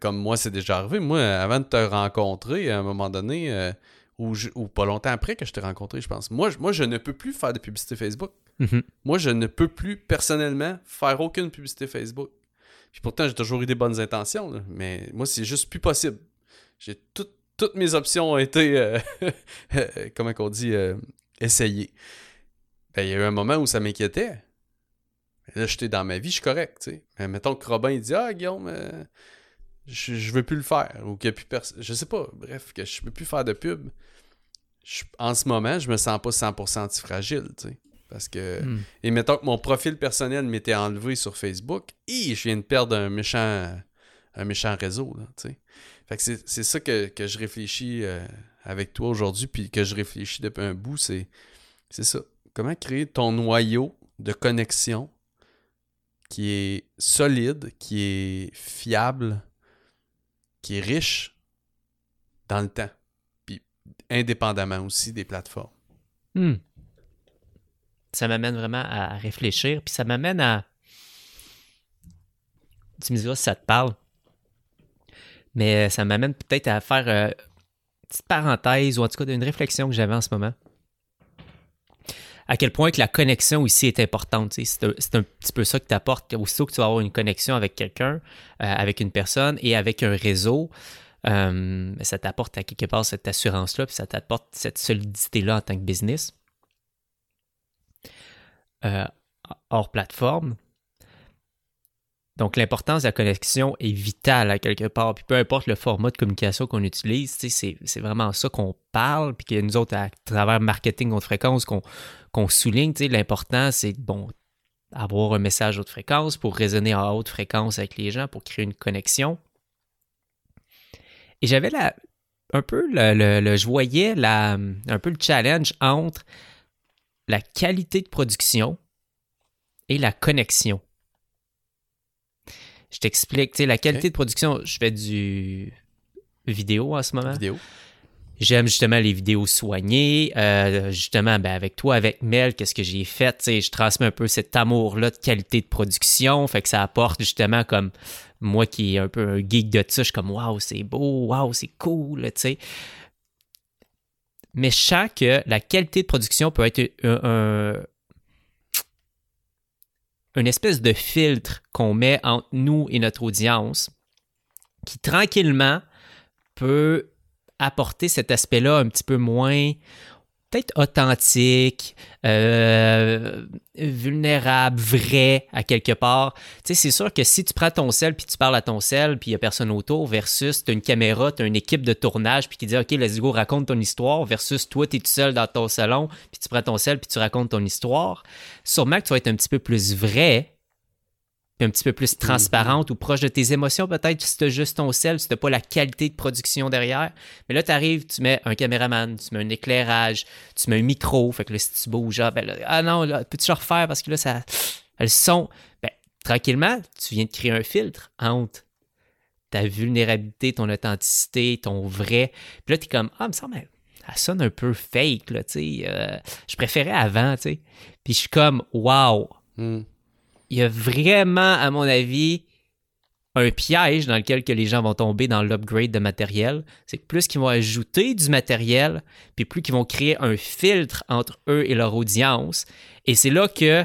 comme moi, c'est déjà arrivé. Moi, avant de te rencontrer, à un moment donné, ou pas longtemps après que je t'ai rencontré, je pense, moi, je ne peux plus faire de publicité Facebook. Mm-hmm. Moi, je ne peux plus, personnellement, faire aucune publicité Facebook. Puis pourtant, j'ai toujours eu des bonnes intentions, là, mais moi, c'est juste plus possible. J'ai toutes mes options ont été, comment qu'on dit, essayées. Ben, il y a eu un moment où ça m'inquiétait. Là, j'étais dans ma vie, je suis correct. Tu sais. Mais mettons que Robin, il dit « Ah, Guillaume, je veux plus le faire. » Ou qu'il n'y a plus personne. Je sais pas. Bref, que je ne peux plus faire de pub. En ce moment, je me sens pas 100% antifragile. Tu sais. Parce que... Et mettons que mon profil personnel m'était enlevé sur Facebook. Et je viens de perdre un méchant réseau. Là, tu sais. Fait que c'est ça que je réfléchis avec toi aujourd'hui, puis que je réfléchis depuis un bout, c'est ça. Comment créer ton noyau de connexion qui est solide, qui est fiable, qui est riche dans le temps, puis indépendamment aussi des plateformes. Ça m'amène vraiment à réfléchir, puis ça m'amène à... Tu me diras si ça te parle. Mais ça m'amène peut-être à faire une petite parenthèse, ou en tout cas une réflexion que j'avais en ce moment. À quel point que la connexion ici est importante. C'est un petit peu ça que tu apportes. Aussitôt que tu vas avoir une connexion avec quelqu'un, avec une personne et avec un réseau, ça t'apporte à quelque part cette assurance-là, puis ça t'apporte cette solidité-là en tant que business. Hors plateforme. Donc, l'importance de la connexion est vitale à quelque part. Puis peu importe le format de communication qu'on utilise, c'est vraiment ça qu'on parle. Puis que nous autres, à travers marketing haute fréquence, qu'on souligne, l'important, c'est bon, avoir un message haute fréquence pour résonner à haute fréquence avec les gens, pour créer une connexion. Et j'avais je voyais un peu le challenge entre la qualité de production et la connexion. Je t'explique, la qualité de production, je fais du vidéo en ce moment. J'aime justement les vidéos soignées. Justement, avec toi, avec Mel, qu'est-ce que j'ai fait? Je transmets un peu cet amour-là de qualité de production. Fait que ça apporte justement comme moi qui est un peu un geek de ça, je suis comme waouh, c'est beau, waouh, c'est cool, tu sais. Mais je sens que la qualité de production peut être une espèce de filtre qu'on met entre nous et notre audience qui, tranquillement, peut apporter cet aspect-là un petit peu moins, peut-être authentique, vulnérable, vrai, à quelque part. Tu sais, c'est sûr que si tu prends ton sel, puis tu parles à ton sel, puis il n'y a personne autour, versus tu as une caméra, tu as une équipe de tournage, puis qui dit « Ok, let's go, raconte ton histoire », versus toi, tu es tout seul dans ton salon, puis tu prends ton sel, puis tu racontes ton histoire, sûrement que tu vas être un petit peu plus vrai, un petit peu plus transparente ou proche de tes émotions peut-être, si t'as juste ton sel, si t'as pas la qualité de production derrière. Mais là, t'arrives, tu mets un caméraman, tu mets un éclairage, tu mets un micro, fait que là, si tu bouges, peux-tu le refaire parce que là, ça... Le son... Tranquillement, tu viens de créer un filtre entre ta vulnérabilité, ton authenticité, ton vrai. Puis là, t'es comme, mais ça, elle sonne un peu fake, là, tu sais. Je préférais avant, tu sais. Puis je suis comme, wow! Il y a vraiment, à mon avis, un piège dans lequel que les gens vont tomber dans l'upgrade de matériel, c'est que plus qu'ils vont ajouter du matériel, puis plus qu'ils vont créer un filtre entre eux et leur audience. Et c'est là que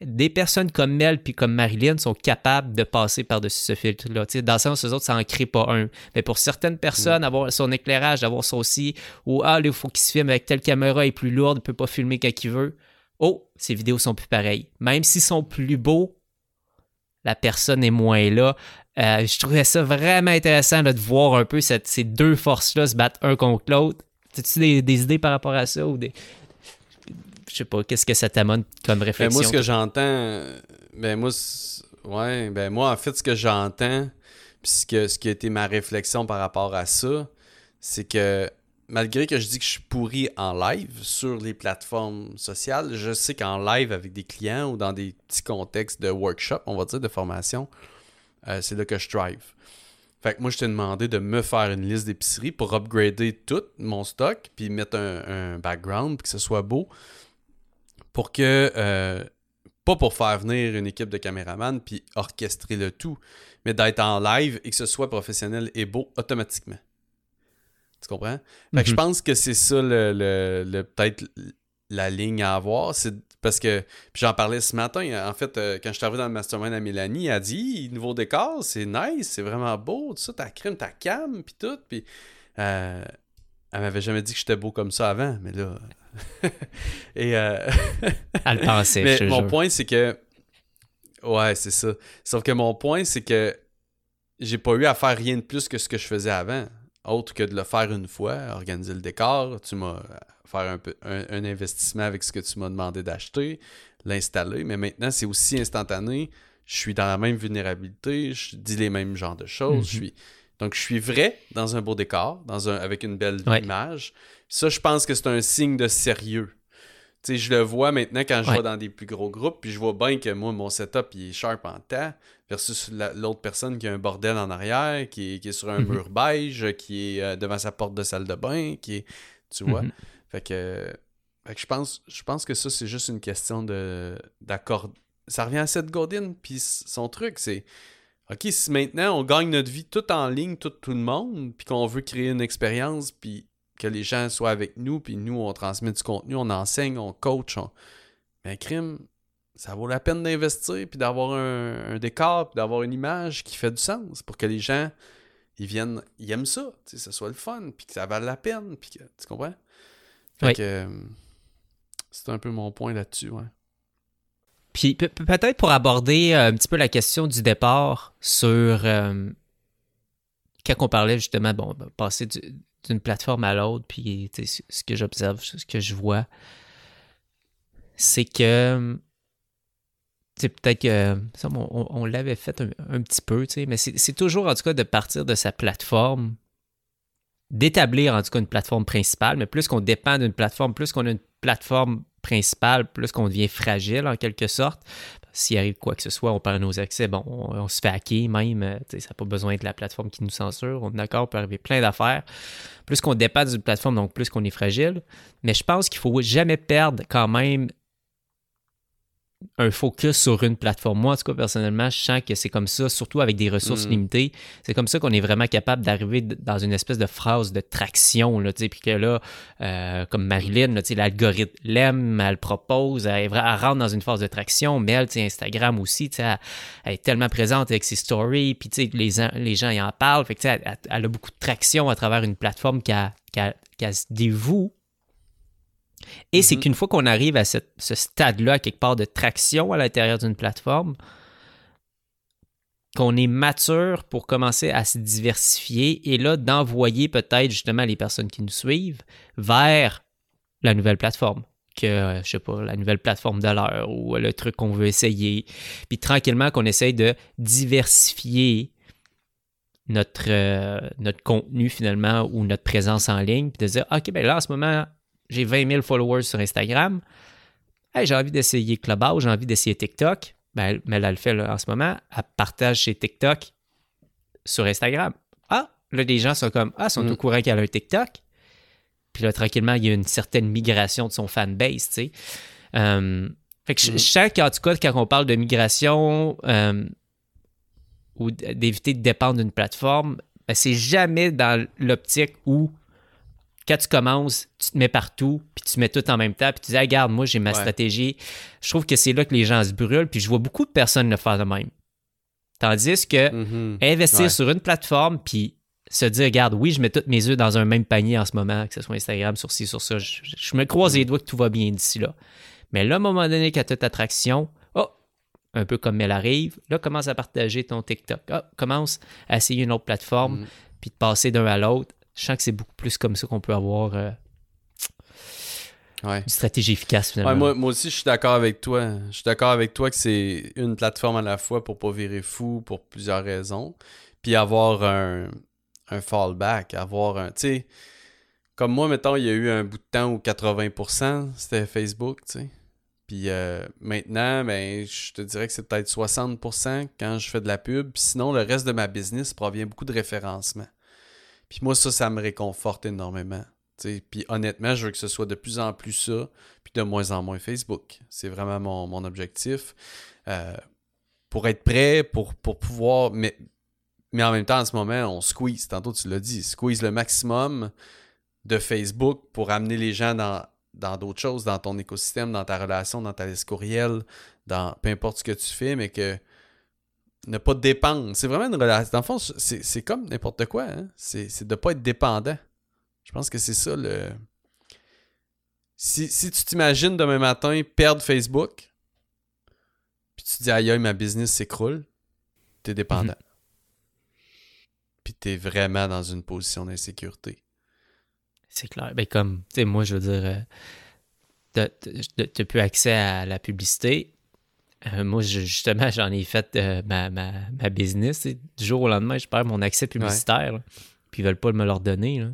des personnes comme Mel puis comme Marilyn sont capables de passer par-dessus ce filtre-là. T'sais, dans le sens, eux autres, ça n'en crée pas un. Mais pour certaines personnes, avoir son éclairage, avoir ça aussi, ou « Ah, là, il faut qu'il se filme avec telle caméra, elle est plus lourde, il ne peut pas filmer quand il veut. » Oh, ces vidéos sont plus pareilles. Même s'ils sont plus beaux, la personne est moins là. Je trouvais ça vraiment intéressant là, de voir un peu ces deux forces-là se battre un contre l'autre. As-tu des idées par rapport à ça ou des... Je sais pas, qu'est-ce que ça t'amène comme réflexion? Moi, ce que j'entends, moi, en fait, ce que j'entends, puis ce qui a été ma réflexion par rapport à ça, c'est que malgré que je dis que je suis pourri en live sur les plateformes sociales, je sais qu'en live avec des clients ou dans des petits contextes de workshop, on va dire, de formation, c'est là que je thrive. Fait que moi, je t'ai demandé de me faire une liste d'épicerie pour upgrader tout mon stock, puis mettre un background, puis que ce soit beau. Pour que, pas pour faire venir une équipe de caméramans puis orchestrer le tout, mais d'être en live et que ce soit professionnel et beau automatiquement. Tu comprends? Fait que je pense que c'est ça le peut-être la ligne à avoir. C'est parce que, puis j'en parlais ce matin, en fait, quand je suis arrivé dans le mastermind à Mélanie, elle a dit, nouveau décor, c'est nice, c'est vraiment beau, tout ça, ta crème, ta cam, puis tout, puis... Elle m'avait jamais dit que j'étais beau comme ça avant, mais là... Et Elle pensait, mais mon point, c'est que... Ouais, c'est ça. Sauf que mon point, c'est que j'ai pas eu à faire rien de plus que ce que je faisais avant, autre que de le faire une fois, organiser le décor. Tu m'as fait un investissement avec ce que tu m'as demandé d'acheter, l'installer, mais maintenant, c'est aussi instantané. Je suis dans la même vulnérabilité, je dis les mêmes genres de choses, Donc, je suis vrai dans un beau décor, avec une belle image. Ça, je pense que c'est un signe de sérieux. Tu sais, je le vois maintenant quand je vais dans des plus gros groupes, puis je vois bien que moi, mon setup, il est sharp en temps, versus l'autre personne qui a un bordel en arrière, qui est sur un mur beige, qui est devant sa porte de salle de bain, tu vois. Fait que je pense que ça, c'est juste une question d'accord. Ça revient à Seth Godin, puis son truc, c'est... OK, si maintenant on gagne notre vie tout en ligne, tout le monde, puis qu'on veut créer une expérience, puis que les gens soient avec nous, puis nous, on transmet du contenu, on enseigne, on coach. Mais crime, ça vaut la peine d'investir, puis d'avoir un décor, puis d'avoir une image qui fait du sens pour que les gens, ils viennent, ils aiment ça, que ça soit le fun, puis que ça vaille la peine, puis que, tu comprends? Fait que c'est un peu mon point là-dessus, ouais. Puis peut-être pour aborder un petit peu la question du départ sur quand on parlait justement, passer d'une plateforme à l'autre, puis ce que j'observe, ce que je vois, c'est que peut-être que ça, on l'avait fait un petit peu, mais c'est toujours en tout cas de partir de sa plateforme, d'établir en tout cas une plateforme principale, mais plus qu'on dépend d'une plateforme, plus qu'on a une plateforme principale, plus qu'on devient fragile en quelque sorte. S'il arrive quoi que ce soit, on perd nos accès, on se fait hacker même, ça n'a pas besoin de la plateforme qui nous censure, on est d'accord, il peut arriver plein d'affaires. Plus qu'on dépend d'une plateforme, donc plus qu'on est fragile. Mais je pense qu'il ne faut jamais perdre quand même un focus sur une plateforme. Moi, en tout cas, personnellement, je sens que c'est comme ça, surtout avec des ressources limitées. C'est comme ça qu'on est vraiment capable d'arriver dans une espèce de phrase de traction, là, puis que là, comme Marilyn, là, l'algorithme l'aime, elle propose, elle rentre dans une phase de traction, mais elle, Instagram aussi, elle est tellement présente avec ses stories, puis les gens y en parlent, fait que, elle a beaucoup de traction à travers une plateforme qu'elle se dévoue. Et c'est qu'une fois qu'on arrive à ce stade-là, à quelque part de traction à l'intérieur d'une plateforme, qu'on est mature pour commencer à se diversifier et là, d'envoyer peut-être justement les personnes qui nous suivent vers la nouvelle plateforme, que, je sais pas, la nouvelle plateforme de l'heure ou le truc qu'on veut essayer. Puis tranquillement, qu'on essaye de diversifier notre contenu finalement ou notre présence en ligne, puis de dire « OK, ben là, en ce moment... J'ai 20 000 followers sur Instagram. Hey, j'ai envie d'essayer Clubhouse, j'ai envie d'essayer TikTok. » Ben, mais elle le fait là, en ce moment. Elle partage ses TikTok sur Instagram. Ah, là, les gens sont comme « Ah, sont au courant qu'elle a un TikTok. » Puis là, tranquillement, il y a une certaine migration de son fanbase, tu sais. Fait que je sens qu'en tout cas, quand on parle de migration ou d'éviter de dépendre d'une plateforme, ben, c'est jamais dans l'optique où quand tu commences, tu te mets partout, puis tu mets tout en même temps, puis tu dis « Regarde, moi, j'ai ma stratégie. » Je trouve que c'est là que les gens se brûlent, puis je vois beaucoup de personnes le faire de même. Tandis que investir sur une plateforme, puis se dire « Regarde, oui, je mets toutes mes œufs dans un même panier en ce moment, que ce soit Instagram, sur ci, sur ça. Je me croise les doigts que tout va bien d'ici là. » Mais là, à un moment donné, quand tu as ta traction, un peu comme elle arrive, là, commence à partager ton TikTok. Commence à essayer une autre plateforme, puis de passer d'un à l'autre. Je sens que c'est beaucoup plus comme ça qu'on peut avoir une stratégie efficace, finalement. Ouais, moi aussi, je suis d'accord avec toi. Je suis d'accord avec toi que c'est une plateforme à la fois pour ne pas virer fou pour plusieurs raisons, puis avoir un fallback, avoir un... Tu sais, comme moi, mettons, il y a eu un bout de temps où 80%, c'était Facebook, tu sais. Puis maintenant, ben, je te dirais que c'est peut-être 60% quand je fais de la pub. Puis sinon, le reste de ma business provient beaucoup de référencement. Puis moi, ça me réconforte énormément. T'sais. Puis honnêtement, je veux que ce soit de plus en plus ça, puis de moins en moins Facebook. C'est vraiment mon objectif. Pour être prêt, pour pouvoir... Mais en même temps, en ce moment, on squeeze. Tantôt, tu l'as dit. Squeeze le maximum de Facebook pour amener les gens dans d'autres choses, dans ton écosystème, dans ta relation, dans ta liste courriel, dans peu importe ce que tu fais, mais que ne pas te dépendre. C'est vraiment une relation. Dans le fond, c'est comme n'importe quoi. Hein? C'est de ne pas être dépendant. Je pense que c'est ça le... Si tu t'imagines demain matin perdre Facebook, puis tu te dis « Aïe, ma business s'écroule », t'es dépendant. Puis t'es vraiment dans une position d'insécurité. C'est clair. Ben comme, tu sais, moi, je veux dire, t'as plus accès à la publicité. Moi, justement, j'en ai fait ma business. Et du jour au lendemain, je perds mon accès publicitaire. Ouais. Puis ils veulent pas me leur donner. Là.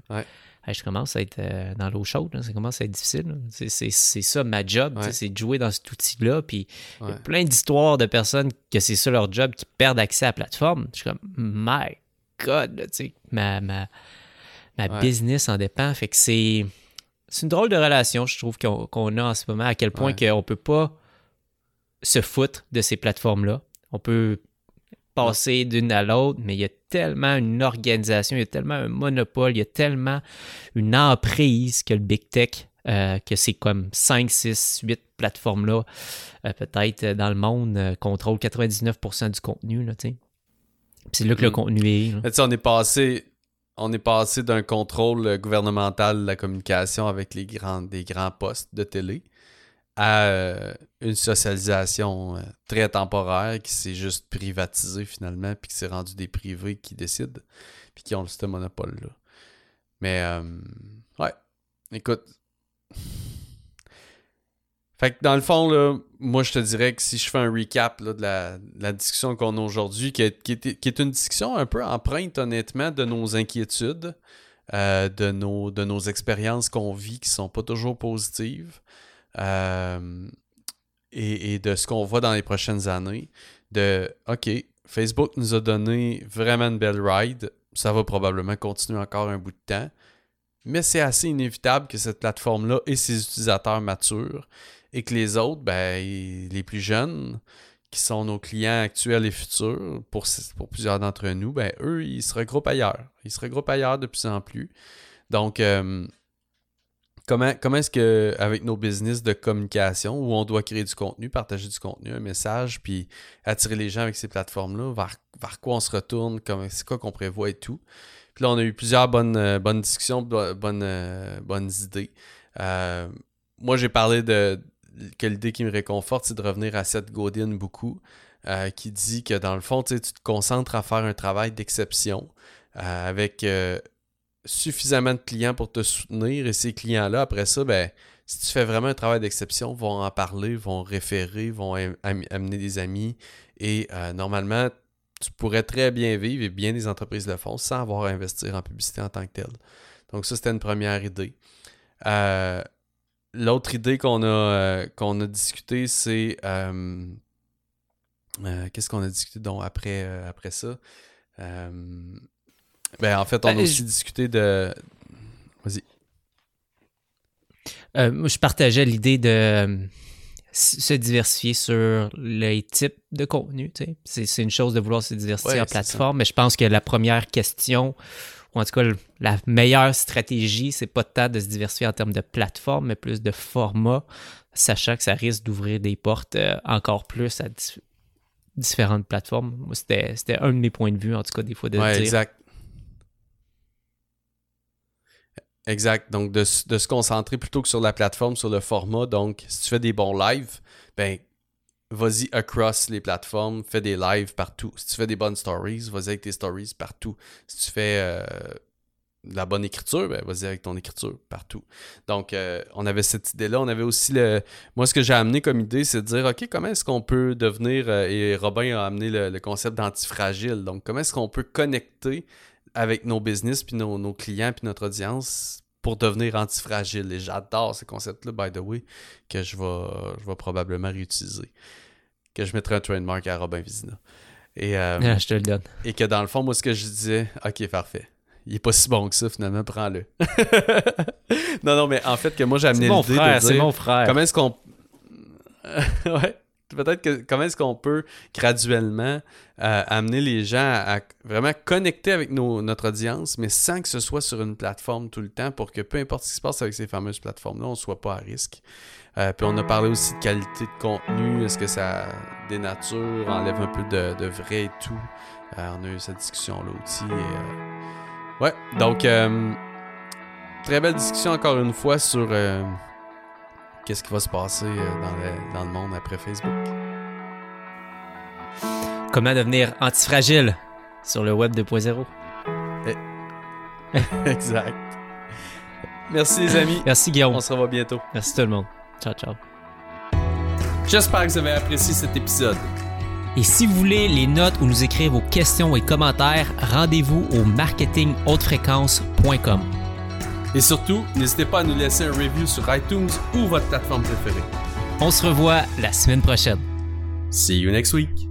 Ouais. Je commence à être dans l'eau chaude. Là. Ça commence à être difficile. C'est ça, ma job. Ouais. C'est de jouer dans cet outil-là. Puis il y a plein d'histoires de personnes que c'est ça leur job qui perdent accès à la plateforme. Je suis comme, my God, tu sais, ma business en dépend. Fait que c'est une drôle de relation, je trouve, qu'on a en ce moment, à quel point qu'on ne peut pas se foutre de ces plateformes-là. On peut passer d'une à l'autre, mais il y a tellement une organisation, il y a tellement un monopole, il y a tellement une emprise que le Big Tech, que c'est comme 5, 6, 8 plateformes-là, peut-être dans le monde, contrôle 99% du contenu. Là, t'sais. C'est là que le contenu est. Là. On est passé... d'un contrôle gouvernemental de la communication avec des grands postes de télé à une socialisation très temporaire qui s'est juste privatisée finalement, puis qui s'est rendue des privés qui décident, puis qui ont ce monopole-là. Mais, écoute. Fait que dans le fond, là, moi je te dirais que si je fais un recap là, de la discussion qu'on a aujourd'hui, qui est une discussion un peu empreinte honnêtement de nos inquiétudes, de nos expériences qu'on vit qui sont pas toujours positives, et de ce qu'on voit dans les prochaines années, Facebook nous a donné vraiment une belle ride, ça va probablement continuer encore un bout de temps, mais c'est assez inévitable que cette plateforme-là ait ses utilisateurs matures, et que les autres, ben, les plus jeunes, qui sont nos clients actuels et futurs, pour plusieurs d'entre nous, ben, eux, ils se regroupent ailleurs. Ils se regroupent ailleurs de plus en plus. Donc, comment est-ce que, avec nos business de communication, où on doit créer du contenu, partager du contenu, un message, puis attirer les gens avec ces plateformes-là, vers quoi on se retourne, c'est quoi qu'on prévoit et tout. Puis là, on a eu plusieurs bonnes discussions, bonnes idées. Moi, j'ai parlé que l'idée qui me réconforte, c'est de revenir à Seth Godin beaucoup, qui dit que dans le fond, tu te concentres à faire un travail d'exception avec suffisamment de clients pour te soutenir, et ces clients-là, après ça, ben, si tu fais vraiment un travail d'exception, vont en parler, vont référer, vont amener des amis, et normalement, tu pourrais très bien vivre, et bien des entreprises le font, sans avoir à investir en publicité en tant que telle. Donc ça, c'était une première idée. L'autre idée qu'on a discutée, c'est... qu'est-ce qu'on a discuté donc après ça? On a aussi discuté de... Vas-y. Moi, je partageais l'idée de... se diversifier sur les types de contenu. C'est une chose de vouloir se diversifier en plateforme, mais je pense que la première question, ou en tout cas la meilleure stratégie, c'est pas tant de se diversifier en termes de plateforme, mais plus de format, sachant que ça risque d'ouvrir des portes encore plus à différentes plateformes. Moi, c'était un de mes points de vue, en tout cas, des fois, de dire. Exact. Donc, de se concentrer plutôt que sur la plateforme, sur le format. Donc, si tu fais des bons lives, ben vas-y across les plateformes, fais des lives partout. Si tu fais des bonnes stories, vas-y avec tes stories partout. Si tu fais de la bonne écriture, ben vas-y avec ton écriture partout. Donc, on avait cette idée-là. On avait aussi moi, ce que j'ai amené comme idée, c'est de dire, OK, comment est-ce qu'on peut devenir... et Robin a amené le concept d'antifragile. Donc, comment est-ce qu'on peut connecter avec nos business, puis nos clients, puis notre audience pour devenir antifragile. Et j'adore ce concept-là, by the way, que je vais probablement réutiliser. Que je mettrai un trademark à Robin Vézina. Et, je te le donne. Et que dans le fond, moi, ce que je disais, OK, parfait. Il est pas si bon que ça, finalement, prends-le. non, mais en fait, que moi, j'ai amené l'idée de dire... C'est mon frère. Comment est-ce qu'on... ouais. Peut-être que comment est-ce qu'on peut graduellement amener les gens à vraiment connecter avec notre audience, mais sans que ce soit sur une plateforme tout le temps pour que peu importe ce qui se passe avec ces fameuses plateformes-là, on ne soit pas à risque. Puis on a parlé aussi de qualité de contenu, est-ce que ça dénature, enlève un peu de vrai et tout. On a eu cette discussion-là aussi. Donc, très belle discussion encore une fois sur... Qu'est-ce qui va se passer dans le monde après Facebook? Comment devenir antifragile sur le web 2.0? Exact. Merci les amis. Merci Guillaume. On se revoit bientôt. Merci tout le monde. Ciao. J'espère que vous avez apprécié cet épisode. Et si vous voulez les notes ou nous écrire vos questions et commentaires, rendez-vous au marketinghautefréquence.com. Et surtout, n'hésitez pas à nous laisser un review sur iTunes ou votre plateforme préférée. On se revoit la semaine prochaine. See you next week.